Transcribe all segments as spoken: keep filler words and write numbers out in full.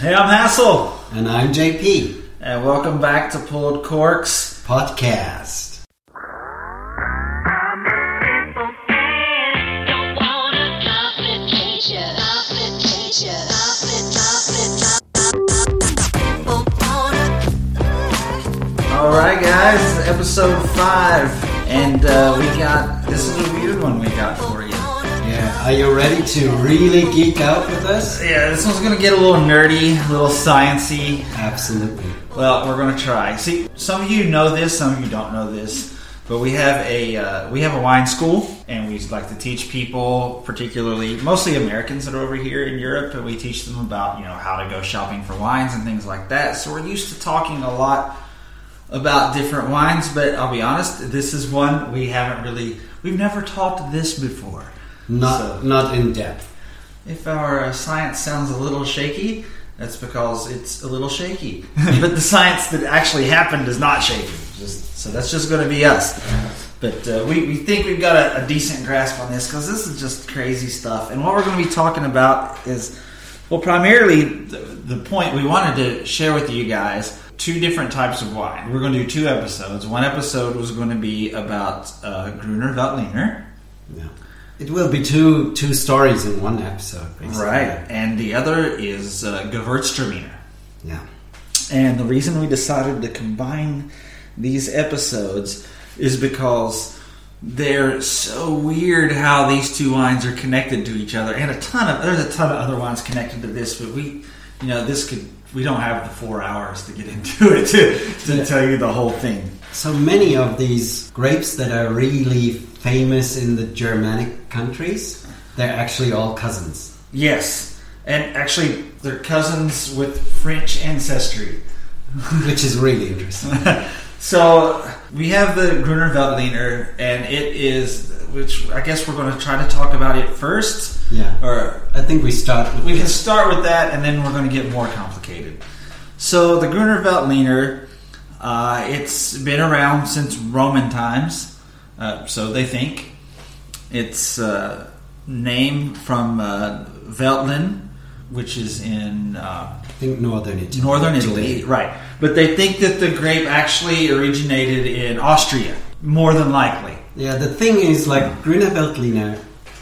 Hey, I'm Hassel. And I'm J P. And welcome back to Pulled Corks Podcast. Alright guys, this is episode five, and uh, we got, this is a weird one we got for you. Yeah, are you ready to really geek out with us? Yeah, this one's going to get a little nerdy, a little sciencey. Absolutely. Well, we're going to try. See, some of you know this, some of you don't know this, but we have a uh, we have a wine school, and we like to teach people, particularly, mostly Americans that are over here in Europe, and we teach them about, you know, how to go shopping for wines and things like that, so we're used to talking a lot about different wines, but I'll be honest, this is one we haven't really, we've never talked this before. Not so, not in depth. If our uh, science sounds a little shaky, that's because it's a little shaky. But the science that actually happened is not shaky. Just, so that's just going to be us. But uh, we, we think we've got a, a decent grasp on this, because this is just crazy stuff. And what we're going to be talking about is, well, primarily the, the point we wanted to share with you guys, two different types of wine. We're going to do two episodes. One episode was going to be about uh, Grüner Veltliner. Yeah. It will be two two stories in one episode, basically. Right. And the other is uh, Gewürztraminer. Yeah. And the reason we decided to combine these episodes is because they're so weird how these two wines are connected to each other. And a ton of there's a ton of other wines connected to this, but we, you know, this could. We don't have the four hours to get into it to, to yeah. tell you the whole thing. So many of these grapes that are really famous in the Germanic countries, they're actually all cousins. Yes, and actually they're cousins with French ancestry. Which is really interesting. So we have the Grüner Veltliner, and it is, which I guess we're going to try to talk about it first. Yeah. Or I think we start with We this. can start with that, and then we're going to get more complicated. So the Grüner Veltliner, uh, it's been around since Roman times, uh, so they think. It's uh, named from uh, Veltlin, which is in uh, I think northern Italy. Northern Italy, Italy, right. But they think that the grape actually originated in Austria, more than likely. Yeah, the thing is, like, Grüner Veltliner,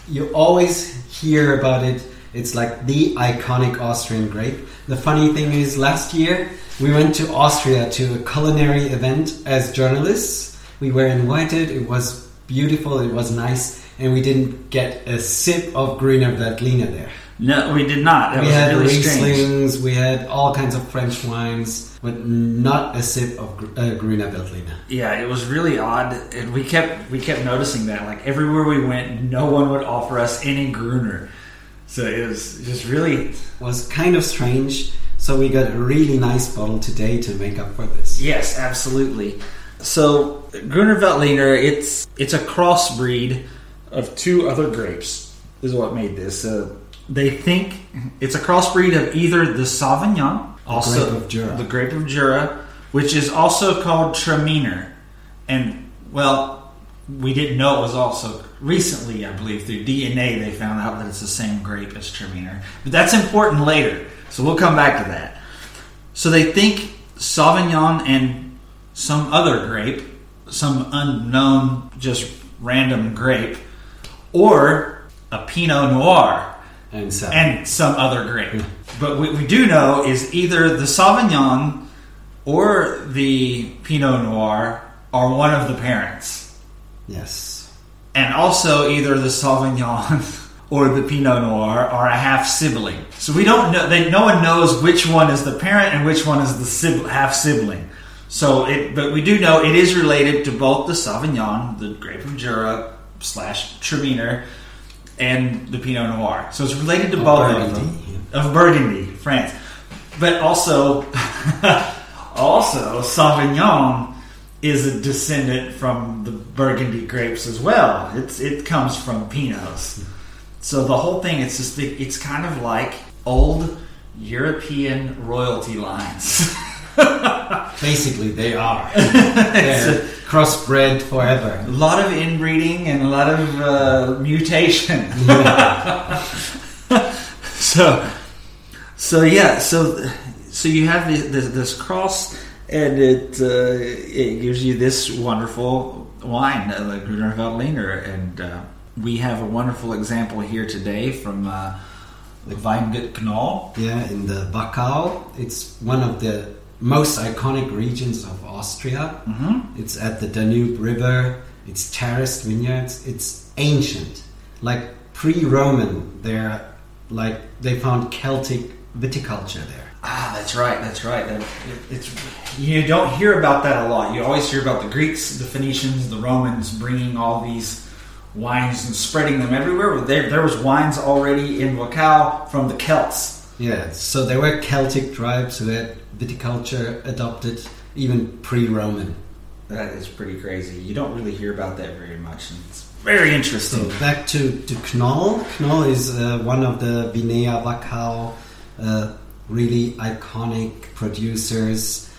you always hear about it. It's like the iconic Austrian grape. The funny thing is, last year, we went to Austria to a culinary event as journalists. We were invited. It was beautiful. It was nice. And we didn't get a sip of Grüner Veltliner there. No, we did not. That we was had really Rieslings, strange. We had all kinds of French wines, but not a sip of uh, Grüner Veltliner. Yeah, it was really odd, and we kept we kept noticing that. Like everywhere we went, no one would offer us any Grüner, so it was just really it was kind of strange. So we got a really nice bottle today to make up for this. Yes, absolutely. So Grüner Veltliner, it's it's a crossbreed of two other grapes, is what made this. Uh, They think it's a crossbreed of either the Sauvignon, also grape of Jura. the grape of Jura, which is also called Traminer. And, well, we didn't know it was also recently, I believe, through D N A they found out that it's the same grape as Traminer. But that's important later, so we'll come back to that. So they think Sauvignon and some other grape, some unknown, just random grape, or a Pinot Noir. And, so. and some other grape. But what we do know is either the Sauvignon or the Pinot Noir are one of the parents. Yes. And also either the Sauvignon or the Pinot Noir are a half-sibling. So we don't know, they, no one knows which one is the parent and which one is the sibling, half-sibling. So, it, but we do know it is related to both the Sauvignon, the grape of Jura, slash Traminer, and the Pinot Noir. So it's related to both of them. Of Burgundy, France. But also, also Sauvignon is a descendant from the Burgundy grapes as well. It's It comes from Pinots. So the whole thing, it's just it's kind of like old European royalty lines. Basically, they are. They're crossbred forever. A lot of inbreeding and a lot of uh, mutation. Yeah. So, So yeah, so so you have this, this, this cross, and it uh, it gives you this wonderful wine, the Grüner Veltliner, and uh, we have a wonderful example here today from uh, the Weingut Knoll. Yeah, in the Wachau. It's one of the most iconic regions of Austria. Mm-hmm. It's at the Danube River. It's terraced vineyards. It's ancient, like pre-Roman. They're like they found Celtic viticulture there. Ah, that's right, that's right. That, it, it's you don't hear about that a lot. You always hear about the Greeks, the Phoenicians, the Romans bringing all these wines and spreading them everywhere. There, there was wines already in Wachau from the Celts. Yeah, so there were Celtic tribes who had viticulture adopted even pre-Roman. That is pretty crazy. You don't really hear about that very much. It's very interesting. So back to, to Knoll. Knoll is uh, one of the Vinea Wachau uh, really iconic producers.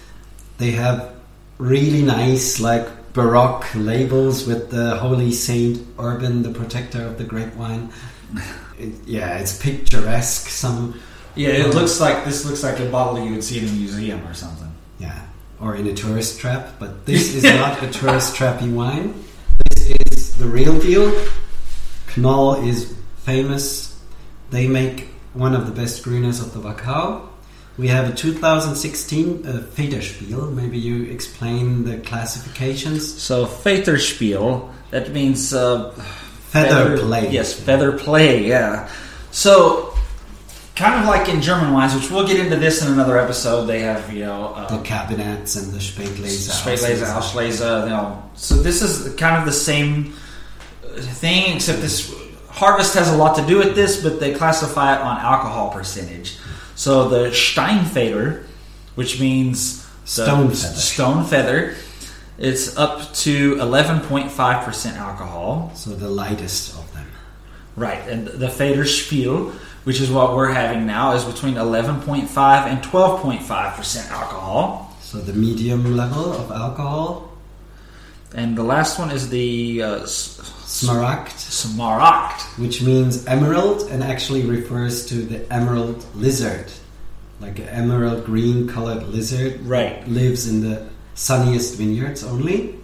They have really nice like Baroque labels with the Holy Saint Urban, the protector of the grapevine. It, yeah, it's picturesque. Some yeah, it looks like this looks like a bottle you would see in a museum or something. Yeah. Or in a tourist trap, but this is not a tourist trappy wine. This is the real deal. Knoll is famous. They make one of the best grüners of the Wachau. We have a two thousand sixteen uh, Federspiel. Maybe you explain the classifications. So Federspiel, that means uh, feather, feather play. Yes, feather play. Yeah. So. Kind of like in German wines, which we'll get into this in another episode. They have, you know... Uh, the cabinets and the Spätlese. Spätlese, Auslese, you know. So this is kind of the same thing, except this... Harvest has a lot to do with this, but they classify it on alcohol percentage. So the Steinfeder, which means... Stone feather. Stone feather. It's up to eleven point five percent alcohol. So the lightest of them. Right. And the Federspiel... which is what we're having now, is between eleven point five and twelve point five percent alcohol. So the medium level of alcohol. And the last one is the... Uh, smaragd. Smaragd. Which means emerald, and actually refers to the emerald lizard. Like an emerald green colored lizard. Right. Lives in the sunniest vineyards only.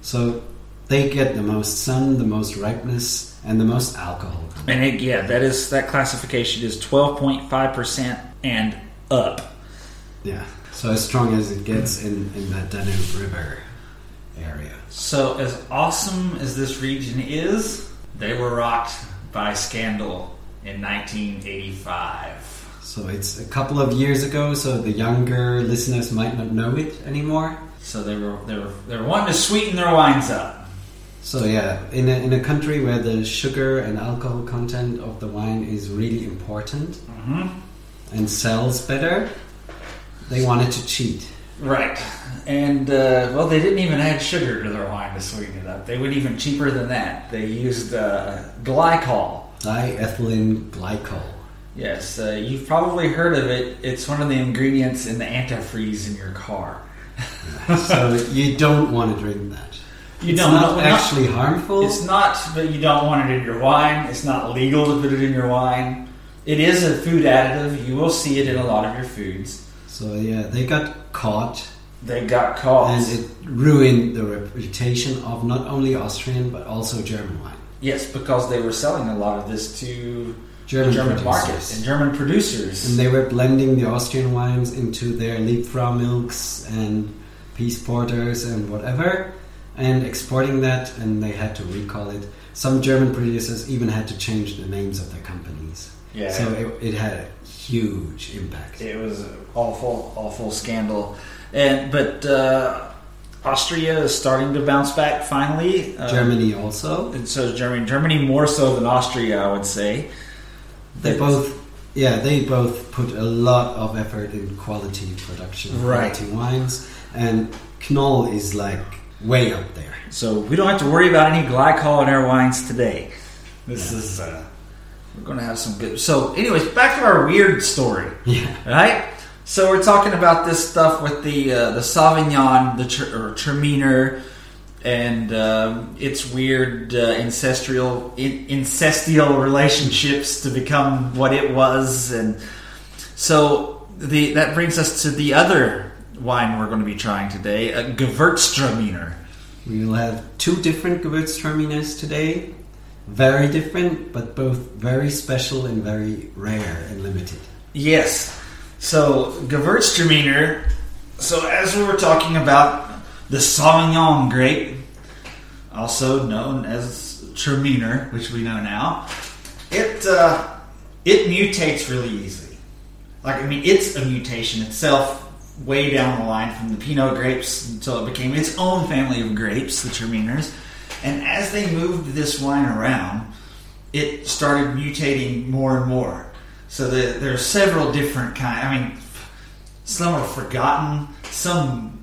So they get the most sun, the most ripeness... and the most alcohol. And it, yeah, that is that classification is twelve point five percent and up. Yeah, so as strong as it gets in, in the Danube River area. So as awesome as this region is, they were rocked by scandal in nineteen eighty-five. So it's a couple of years ago, so the younger listeners might not know it anymore. So they were they were they were wanting to sweeten their wines up. So yeah, in a, in a country where the sugar and alcohol content of the wine is really important mm-hmm. and sells better, they wanted to cheat. Right. And, uh, well, they didn't even add sugar to their wine to sweeten it up. They went even cheaper than that. They used uh, glycol. Diethylene glycol. Yes, uh, you've probably heard of it. It's one of the ingredients in the antifreeze in your car. So you don't want to drink that. You it's don't, not actually not, harmful. It's not, but you don't want it in your wine. It's not legal to put it in your wine. It is a food additive. You will see it in a lot of your foods. So yeah, they got caught. They got caught. And it ruined the reputation of not only Austrian, but also German wine. Yes, because they were selling a lot of this to German, German markets and German producers. And they were blending the Austrian wines into their Liebfraumilchs and Peaceporters and whatever. And exporting that, and they had to recall it. Some German producers even had to change the names of their companies. Yeah, so it, it had a huge impact. It was an awful, awful scandal. And but uh, Austria is starting to bounce back finally. Germany um, also, and so Germany, Germany more so than Austria, I would say. They but, both, yeah, they both put a lot of effort in quality production, right. Quality wines, and Knoll is like. Way up there. So we don't have to worry about any glycol in our wines today. This yeah. is, uh, we're going to have some good... So anyways, back to our weird story. Yeah. Right? So we're talking about this stuff with the uh, the Sauvignon, the tr- or Traminer, and um, its weird uh, ancestral in- incestial relationships to become what it was. And So the that brings us to the other wine we're going to be trying today, a Gewürztraminer. We will have two different Gewürztraminers today. Very different, but both very special and very rare and limited. Yes. So, Gewürztraminer. So, as we were talking about the Sauvignon grape, also known as Traminer, which we know now, it uh, it mutates really easily. Like, I mean, it's a mutation itself way down the line from the Pinot grapes until it became its own family of grapes, the Traminers. And as they moved this wine around, it started mutating more and more. So the, there are several different kinds. I mean, some are forgotten, some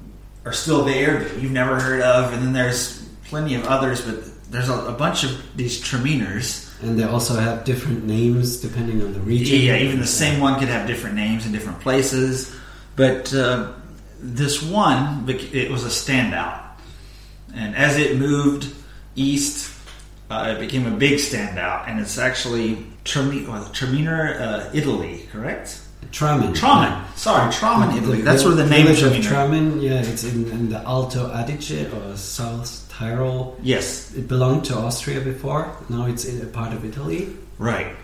are still there that you've never heard of, and then there's plenty of others, but there's a, a bunch of these Traminers. And they also have different names depending on the region. Yeah, even the same one could have different names in different places. But uh, this one, it was a standout. And as it moved east, uh, it became a big standout. And it's actually Traminer, well, Traminer uh, Italy, correct? Tramin. Tramin. Sorry, Tramin, Italy. The, That's where the, the name of Tramin. Yeah, it's in, in the Alto Adige or South Tyrol. Yes. It belonged to Austria before. Now it's in a part of Italy. Right.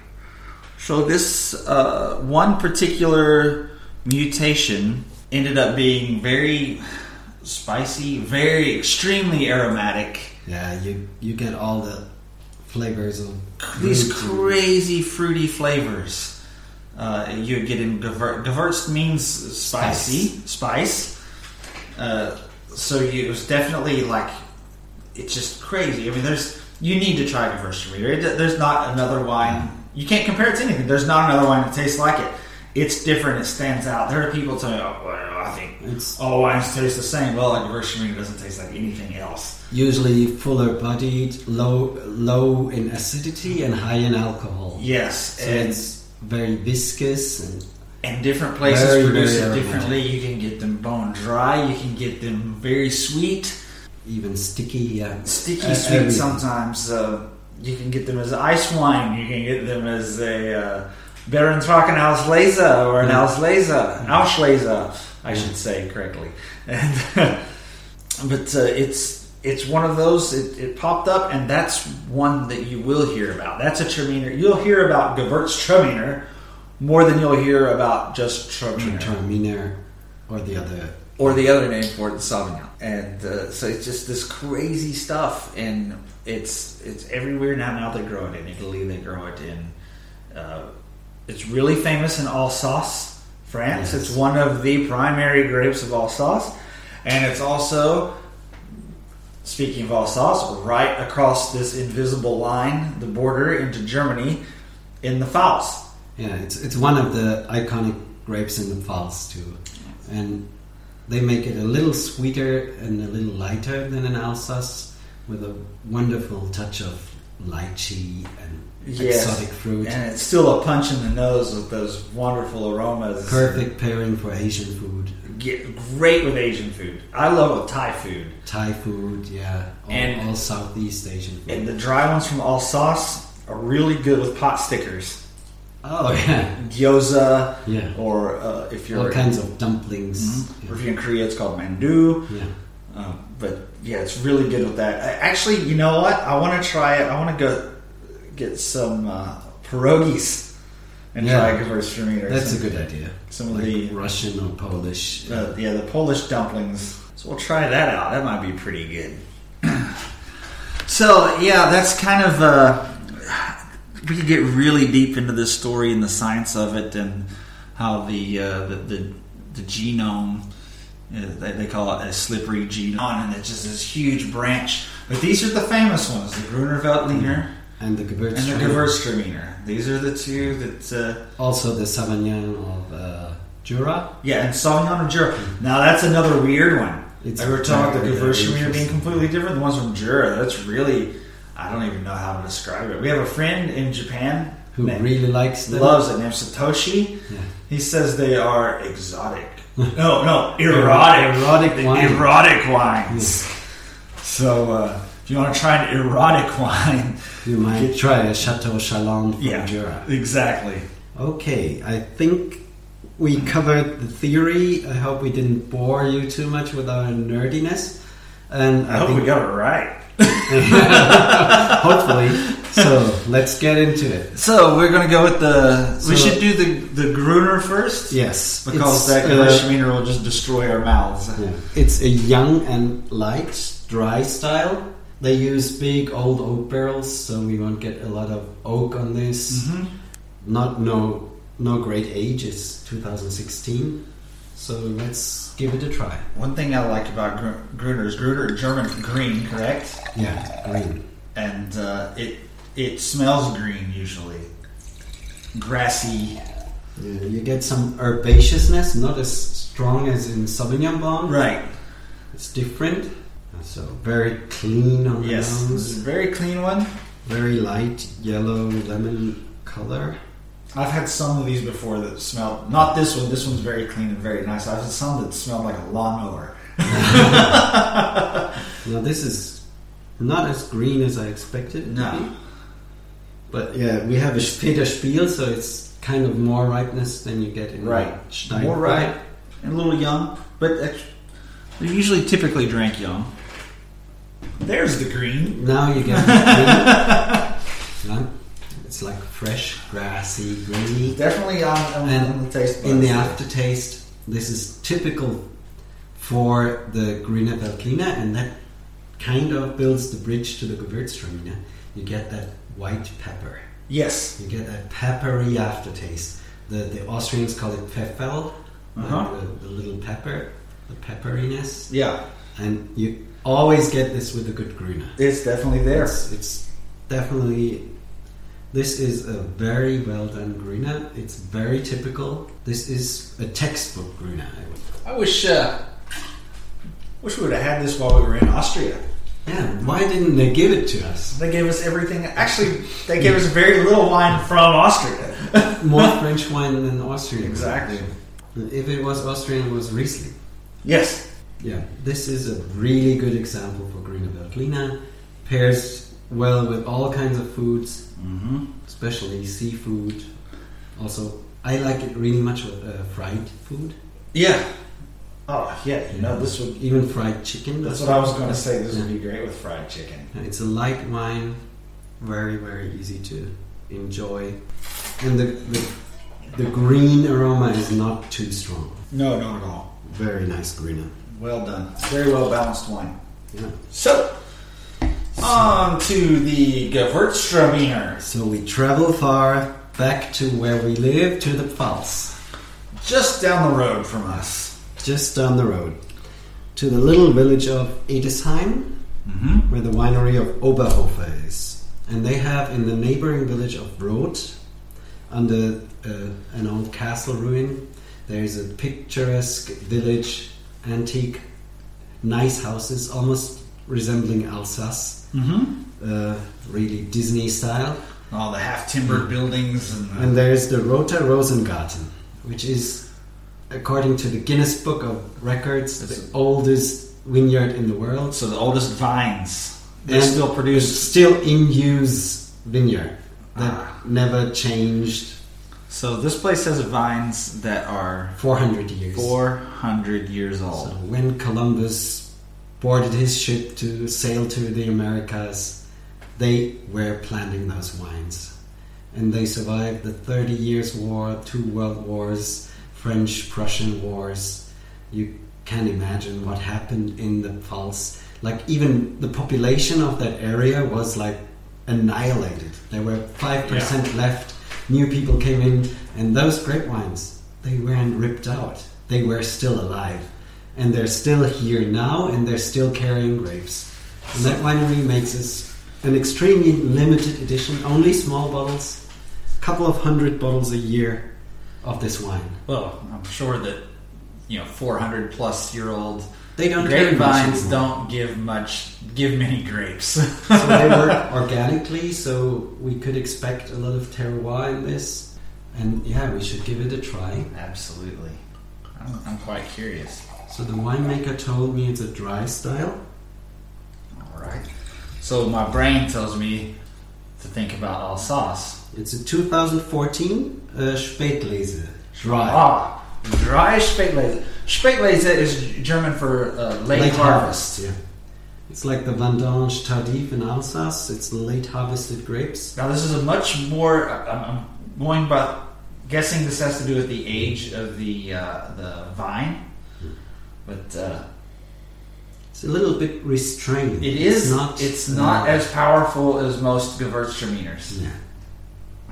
So this uh, one particular mutation ended up being very spicy, very extremely aromatic. Yeah, you you get all the flavors of these crazy fruity flavors. Uh, you get in Gewürz. Gewürz means spicy, spice. spice. Uh, so you, it was definitely like it's just crazy. I mean, there's you need to try Gewürztraminer. There's not another wine. You can't compare it to anything. There's not another wine that tastes like it. It's different. It stands out. There are people telling me, oh, well, I think it's, all wines taste the same. Well, like Gewürztraminer doesn't taste like anything else. Usually fuller-bodied, low low in acidity and high in alcohol. Yes. So and it's very viscous. And, and different places very, produce very it differently. You can get them bone dry. You can get them very sweet. Even sticky. Uh, sticky uh, sweet uh, sometimes. Uh, you can get them as ice wine. You can get them as a... Uh, better than talking Auslese or an Auslese, Auslese, I should say correctly. And, but uh, it's it's one of those. It, it popped up, and that's one that you will hear about. That's a Traminer. You'll hear about Gewürztraminer more than you'll hear about just Traminer, Traminer, or the other, or the other name for it, the Sauvignon. And uh, so it's just this crazy stuff, and it's it's everywhere now. Now they grow it in Italy. They grow it in. Uh, It's really famous in Alsace, France. Yes. It's one of the primary grapes of Alsace. And it's also, speaking of Alsace, right across this invisible line, the border into Germany, in the Pfalz. Yeah, it's it's one of the iconic grapes in the Pfalz, too. And they make it a little sweeter and a little lighter than in Alsace, with a wonderful touch of lychee and yes. exotic fruit, and it's still a punch in the nose with those wonderful aromas. Perfect pairing for Asian food. Get great with Asian food. I love with Thai food. Thai food, yeah, all, and all Southeast Asian food. And the dry ones from Alsace are really good with pot stickers. Oh yeah, gyoza. Yeah, or uh, if you're all kinds of dumplings. Mm-hmm. Yeah. Or if you're in Korea, it's called mandu. Yeah. Um, but yeah, it's really good with that. Actually, you know what? I want to try it. I want to go get some uh, pierogies and yeah. try Gewürztraminer. That's some, a good idea. Some like of the Russian or Polish. Uh, yeah, the Polish dumplings. So we'll try that out. That might be pretty good. So yeah, that's kind of. Uh, we could get really deep into this story and the science of it and how the uh, the, the the genome. They call it a slippery genome, and it's just this huge branch. But these are the famous ones, the Grüner Veltliner and the Gewürztraminer. These are the two that... Uh, also the Sauvignon of uh, Jura. Yeah, and Sauvignon of Jura. Now that's another weird one. It's I were talking about the Gewürztraminer being completely different than the ones from Jura. That's really... I don't even know how to describe it. We have a friend in Japan... Who named, really likes them. Loves it, named Satoshi. Yeah. He says they are exotic. No, no, erotic. Erotic, the wine. Erotic wines. Yeah. So, uh, if you want to try an erotic wine... You might get, try a Chateau Chaland from yeah, Jura. Exactly. Okay, I think we covered the theory. I hope we didn't bore you too much with our nerdiness. And I, I hope we got it right. Hopefully. So let's get into it. So we're going to go with the... So, we should do the, the Gruner first. Yes. Because that Gewürztraminer uh, will just destroy our mouths. Yeah. It's a young and light, dry style. They use big old oak barrels, so we won't get a lot of oak on this. Mm-hmm. Not no no great age. It's two thousand sixteen. So let's give it a try. One thing I like about Gr- Gruner is Gruner German green, correct? Yeah, green. And uh, it it smells green usually. Grassy. Yeah, you get some herbaceousness, not as strong as in Sauvignon Blanc. Right. It's different. So very clean on the yes, nose. Yes, this is a very clean one. Very light yellow lemon color. I've had some of these before that smell... Not this one. This one's very clean and very nice. I've had some that smelled like a lawnmower. Now, this is not as green as I expected it no. to be. But yeah, we have a Federspiel, so it's kind of more ripeness than you get in right. Steinfeder. More ripe and a little young. But they're usually typically drank young. There's the green. Now you get the green. Yeah. It's like fresh, grassy, greeny. Definitely on, on, and on the taste buds. In the aftertaste, this is typical for the Grüner Veltliner, and that kind of builds the bridge to the Gewürztraminer. You get that white pepper. Yes. You get that peppery aftertaste. The the Austrians call it Pfeffel, uh-huh. like the, the little pepper, the pepperiness. Yeah. And you... always get this with a good Gruner. It's definitely there. It's, it's definitely... This is a very well-done Gruner. It's very typical. This is a textbook Gruner. I wish uh, wish we would have had this while we were in Austria. Yeah, why didn't they give it to us? They gave us everything. Actually, they gave us very little wine from Austria. More French wine than Austrian. Exactly. Wine. If it was Austrian, it was Riesling. Yes. Yeah, this is a really good example for Grüner Veltliner. Pairs well with all kinds of foods, mm-hmm. especially seafood. Also, I like it really much with uh, fried food. Yeah. Oh, yeah. You know, this would even fried chicken. That's what I was going to say. This yeah. would be great with fried chicken. It's a light wine, very very easy to enjoy, and the the, the green aroma is not too strong. No, not at all. Very nice Gruner. Well done. Very well balanced wine. Yeah. So, so, on to the Gewürztraminer. So we travel far back to where we live, to the Pfalz. Just down the road from us. Just down the road. To the little village of Edesheim, mm-hmm. where the winery of Oberhofer is. And they have in the neighboring village of Brot, under uh, an old castle ruin, there is a picturesque village... antique, nice houses, almost resembling Alsace, mm-hmm. uh, really Disney style. All the half-timbered mm-hmm. buildings. And, uh, and there's the Rote Rosengarten, which is, according to the Guinness Book of Records, the oldest vineyard in the world. So the oldest vines. They're still produced. Still in use vineyard that ah. never changed. So this place has vines that are... four hundred years. four hundred years old. So when Columbus boarded his ship to sail to the Americas, they were planting those vines. And they survived the Thirty Years' War, two world wars, French-Prussian wars. You can imagine what happened in the Pfalz. Like, even the population of that area was, like, annihilated. There were five percent yeah. left. New people came in, and those grapevines, they weren't ripped out. They were still alive. And they're still here now, and they're still carrying grapes. And that winery makes us an extremely limited edition, only small bottles, a couple of hundred bottles a year of this wine. Well, I'm sure that, you know, four hundred plus year old grapevines don't give much, give many grapes. So they work organically, so we could expect a lot of terroir in this. And yeah, we should give it a try. Absolutely. I'm, I'm quite curious. So the winemaker told me it's a dry style. All right. So my brain tells me to think about Alsace. It's a twenty fourteen uh, Spätlese. Dry. Ah. Dry Spätlese. Spätlese is German for uh, late, late harvest. harvest yeah. It's like the Vendange Tardif in Alsace. It's late harvested grapes. Now this is a much more. I'm going by guessing this has to do with the age of the uh, the vine, but uh, it's a little bit restrained. It is. It's not, it's not uh, as powerful as most Gewürztraminers. Yeah.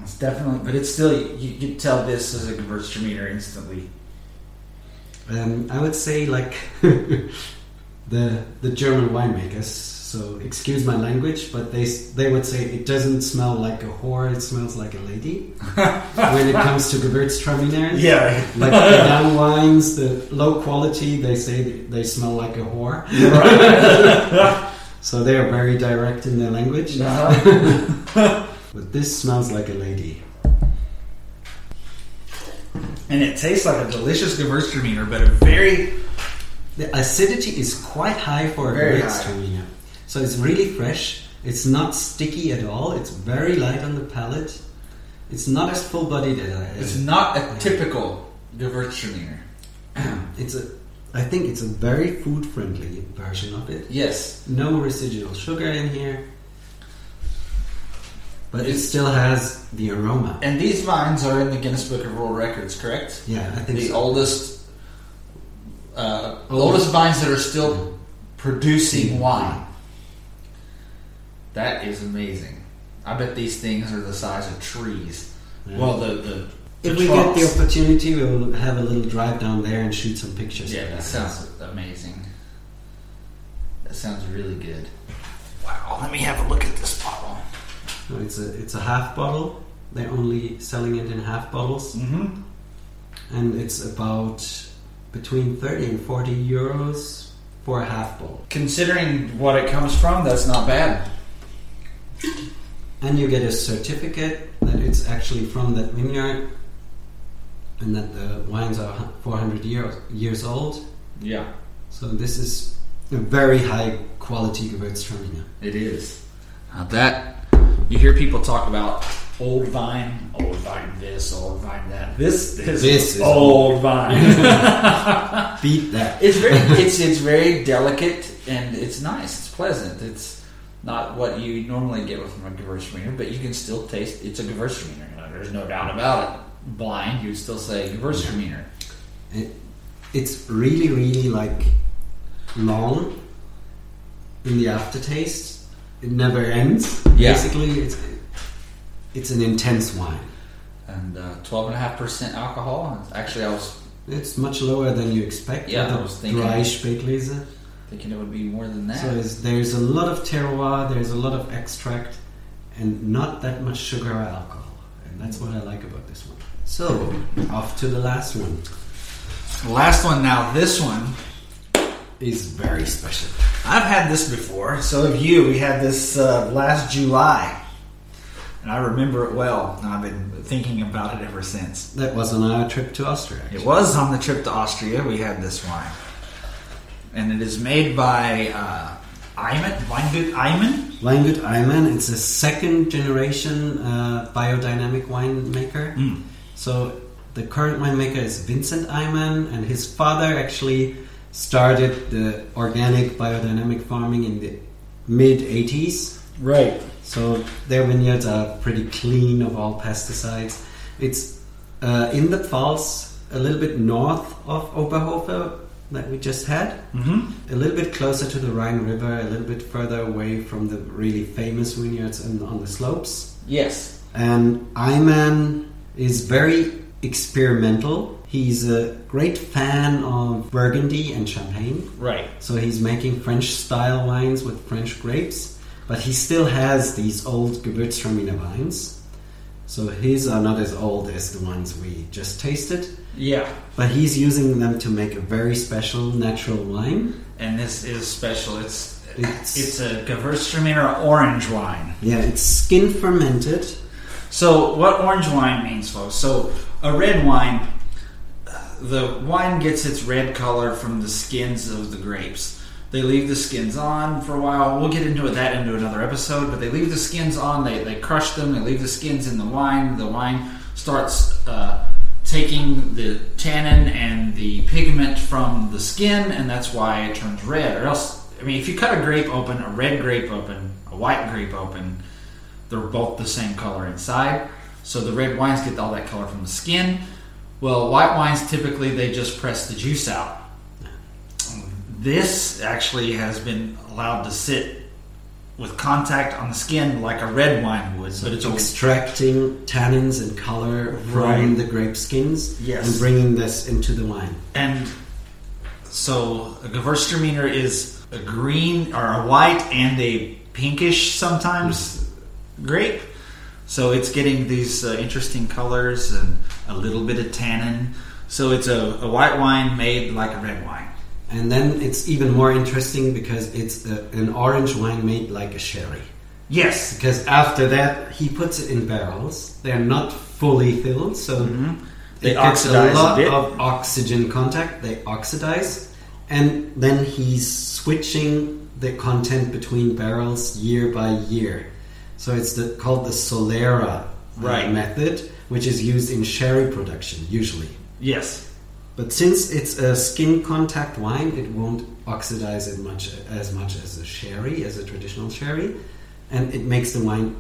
It's definitely, but it's still. You can tell this is a Gewürztraminer instantly. Um, I would say like. The the German winemakers, so excuse my language, but they they would say it doesn't smell like a whore, it smells like a lady. When it comes to Gewürztraminer, yeah, like the down wines, the low quality, they say they smell like a whore. Right. So they are very direct in their language. Uh-huh. But this smells like a lady, and it tastes like a delicious Gewürztraminer, but a very. The acidity is quite high for a Gewürztraminer. So it's really fresh. It's not sticky at all. It's very light on the palate. It's not as full-bodied as... Uh, it's not a uh, typical Gewürztraminer. It's a... I think it's a very food-friendly version of it. Yes. No residual sugar in here. But it's, it still has the aroma. And these vines are in the Guinness Book of World Records, correct? Yeah, I think the so. The oldest... Uh, oldest vines that are still producing wine. That is amazing. I bet these things are the size of trees. Yeah. Well, the, the, the if we get the opportunity, we will have a little drive down there and shoot some pictures. Yeah, that sounds amazing. That sounds really good. Wow, let me have a look at this bottle. No, it's a it's a half bottle. They're only selling it in half bottles, mm-hmm. and it's about. Between thirty and forty euros for a half bowl. Considering what it comes from, that's not bad. And you get a certificate that it's actually from that vineyard and that the wines are four hundred years old. Yeah. So this is a very high quality Gewürztraminer. It is. Now that, you hear people talk about old vine, old vine this, old vine that. This, this, this is old, old vine. Beat that. It's very, it's it's very delicate and it's nice. It's pleasant. It's not what you normally get with a Gewürztraminer, but you can still taste. It's a Gewürztraminer. There's no doubt about it. Blind, you still say Gewürztraminer. It, it's really, really like long in the aftertaste. It never ends. Yeah. Basically, it's. It's an intense wine. And uh, twelve point five percent alcohol. Actually, I was... It's much lower than you expect. Yeah, I was thinking... Dry Spätlese. Thinking it would be more than that. So there's a lot of terroir, there's a lot of extract, and not that much sugar or alcohol. And that's what I like about this one. So, off to the last one. Last one now. This one is very special. I've had this before. So have you. We had this uh, last July. And I remember it well, and I've been thinking about it ever since. That was on our trip to Austria. Actually. It was on the trip to Austria. We had this wine. And it is made by uh, Eimer, Weingut Eimer. Weingut Eimer. It's a second-generation uh, biodynamic winemaker. Mm. So the current winemaker is Vincent Eimer, and his father actually started the organic biodynamic farming in the mid-eighties. Right. So their vineyards are pretty clean of all pesticides. It's uh, in the Pfalz, a little bit north of Oberhofer that we just had, mm-hmm. a little bit closer to the Rhine River, a little bit further away from the really famous vineyards and on the slopes. Yes. And Eimer is very experimental. He's a great fan of Burgundy and Champagne. Right. So he's making French-style wines with French grapes. But he still has these old Gewürztraminer vines. So his are not as old as the ones we just tasted. Yeah. But he's using them to make a very special natural wine. And this is special. It's it's, it's a Gewürztraminer orange wine. Yeah, it's skin fermented. So what orange wine means, folks? So a red wine, the wine gets its red color from the skins of the grapes. They leave the skins on for a while. We'll get into that into another episode, but they leave the skins on. They, they crush them. They leave the skins in the wine. The wine starts uh, taking the tannin and the pigment from the skin, and that's why it turns red. Or else, I mean, if you cut a grape open, a red grape open, a white grape open, they're both the same color inside. So the red wines get all that color from the skin. Well, white wines, typically, they just press the juice out. This actually has been allowed to sit with contact on the skin like a red wine would. So but it's extracting tannins and color from right. the grape skins yes. and bringing this into the wine. And so a Gewürztraminer is a green or a white and a pinkish sometimes mm-hmm. grape. So it's getting these uh, interesting colors and a little bit of tannin. So it's a, a white wine made like a red wine. And then it's even more interesting because it's a, an orange wine made like a sherry. Yes. Because after that, he puts it in barrels. They're not fully filled, so mm-hmm. they it oxidize gets a lot a of oxygen contact. They oxidize. And then he's switching the content between barrels year by year. So it's the, called the Solera right. method, which is used in sherry production, usually. Yes. But since it's a skin contact wine, it won't oxidize as much as much as a sherry, as a traditional sherry, and it makes the wine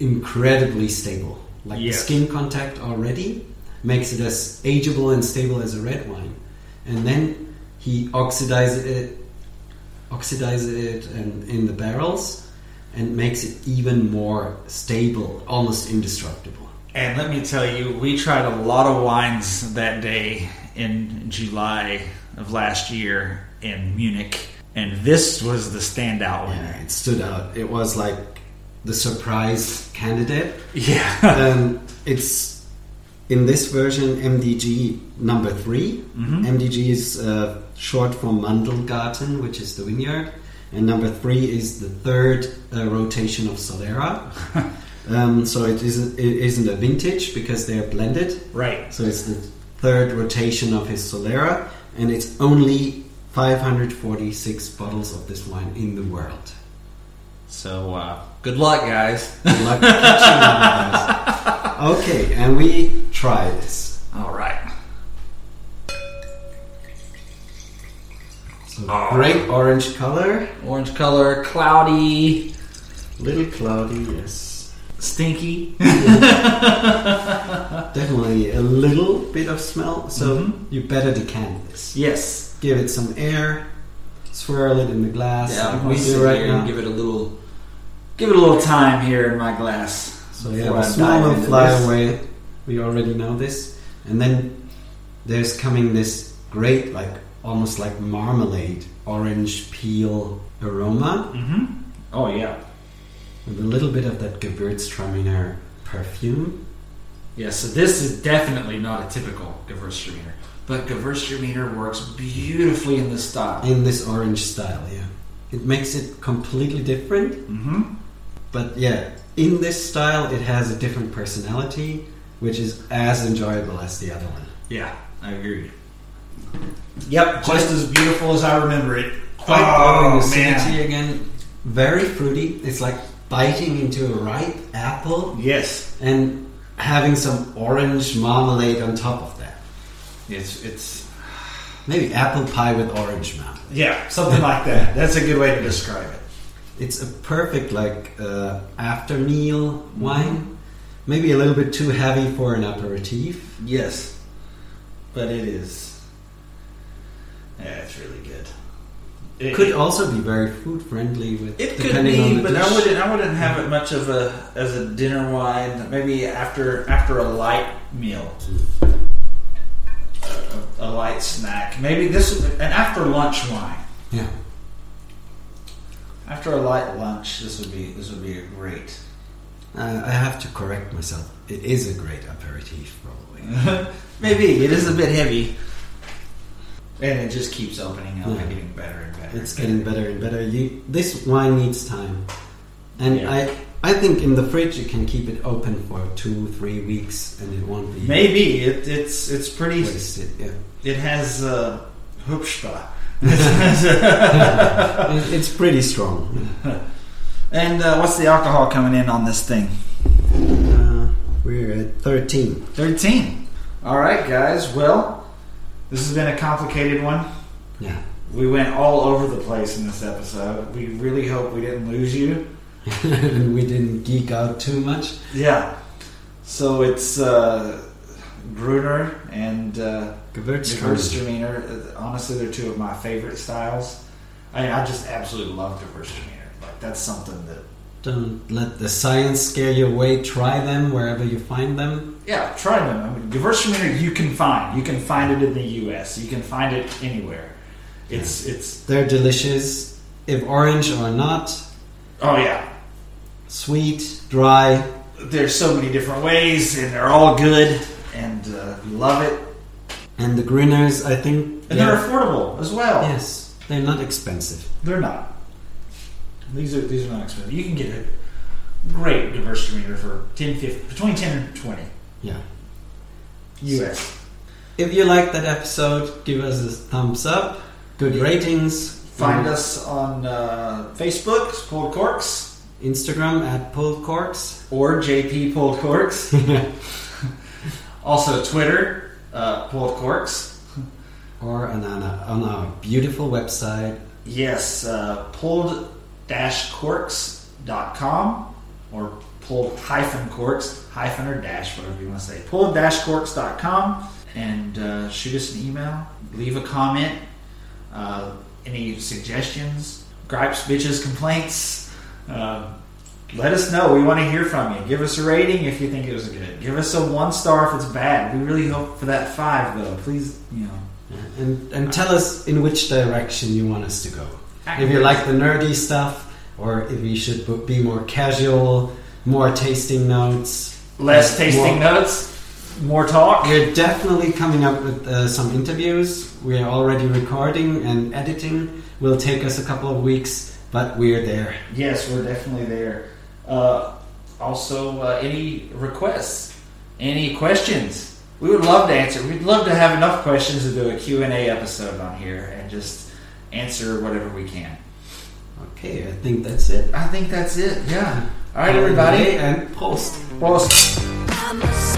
incredibly stable. Like yes. the skin contact already makes it as ageable and stable as a red wine, and then he oxidizes it, oxidizes it, and in the barrels, and makes it even more stable, almost indestructible. And let me tell you, we tried a lot of wines that day. In July of last year in Munich, and this was the standout winner. Yeah, it stood out. It was like the surprise candidate. Yeah. um, it's in this version M D G number three. Mm-hmm. M D G is uh, short for Mandelgarten, which is the vineyard, and number three is the third uh, rotation of Solera. um, so it isn't it isn't a vintage because they are blended. Right. So it's the third rotation of his Solera, and it's only five hundred forty-six bottles of this wine in the world. So, uh, good luck, guys. Good luck catching on, guys. Okay, and we try this. All right. So, oh. Great orange color. Orange color, cloudy. Little cloudy, yes. Stinky. Yeah. Definitely a little bit of smell, so mm-hmm. you better decant this. Yes. Give it some air, swirl it in the glass. Yeah, we do right now. Give it a little give it a little time here in my glass. So yeah, the smell will fly away. We already know this. And then there's coming this great, like almost like marmalade, orange peel aroma. Mm-hmm. Oh yeah. With a little bit of that Gewürztraminer perfume. Yeah, so this is definitely not a typical Gewürztraminer. But Gewürztraminer works beautifully in this style. In this orange style, yeah. It makes it completely different. Mm-hmm. But yeah, in this style it has a different personality, which is as enjoyable as the other one. Yeah, I agree. Yep, just as beautiful as I remember it. Quite loving acidity again. Very fruity. It's like biting into a ripe apple. Yes. And having some orange marmalade on top of that. It's it's maybe apple pie with orange marmalade. Yeah, something like that. That's a good way to describe it. It's a perfect like uh, after meal mm-hmm. wine. Maybe a little bit too heavy for an aperitif. Yes. But it is. Yeah, it's really good. It could also be very food friendly with it could be, but dish. I wouldn't. I wouldn't have it much of a as a dinner wine. Maybe after after a light meal, a, a light snack. Maybe this an after lunch wine. Yeah. After a light lunch, this would be this would be a great. Uh, I have to correct myself. It is a great aperitif, probably. Maybe it is a bit heavy. And it just keeps opening up yeah. and getting better and better. It's getting better and better. You, this wine needs time. And yeah. I I think in the fridge you can keep it open for two, three weeks and it won't be... Maybe. It, it's it's pretty... Wasted, yeah. It has uh, Hupspa. It's pretty strong. And uh, what's the alcohol coming in on this thing? Uh, we're at thirteen. thirteen. All right, guys. Well, this has been a complicated one. Yeah. We went all over the place in this episode. We really hope we didn't lose you. And we didn't geek out too much. Yeah. So it's uh, Grüner and uh, Gewürztraminer. Honestly, they're two of my favorite styles. I mean, I just absolutely love Gewürztraminer. Like, that's something that... Don't let the science scare you away. Try them wherever you find them. Yeah, try them. I mean, Gewürztraminer you can find. You can find it in the U S. You can find it anywhere. It's yeah. it's They're delicious, if orange or not. Oh, yeah. Sweet, dry. There's so many different ways, and they're all good, and uh, we love it. And the Grüners, I think... And they're affordable as well. Yes, they're not expensive. They're not. These are these are not expensive. You can get a great Gewürztraminer for ten, fifteen, between ten and twenty. Yeah. U S. So, if you liked that episode, give us a thumbs up. Good yeah. ratings. Find mm. us on uh, Facebook, Pulled Corks. Instagram at Pulled Corks. Or J P Pulled Corks. Also Twitter, uh, Pulled Corks. Or on, on, on our beautiful website. Yes, uh, pulled dash corks dot com or pulled hyphen corks hyphen, or dash, whatever you want to say. pulled dash corks dot com, and uh, shoot us an email. Leave a comment. Uh, any suggestions, gripes, bitches, complaints, uh, let us know. We want to hear from you. Give us a rating if you think it was good. Give us a one star if it's bad. We really hope for that five, though. Please, you know. And, and tell us in which direction you want us to go. If you like the nerdy stuff, or if we should be more casual, more tasting notes. Less tasting more, notes. More talk. We're definitely coming up with uh, some interviews. We're already recording and editing. Will take us a couple of weeks, but we're there. Yes, we're definitely there. Uh, also, uh, any requests? Any questions? We would love to answer. We'd love to have enough questions to do a Q and A episode on here and just answer whatever we can. Okay, I think that's it. I think that's it, yeah. All right, everybody. And Prost. Prost.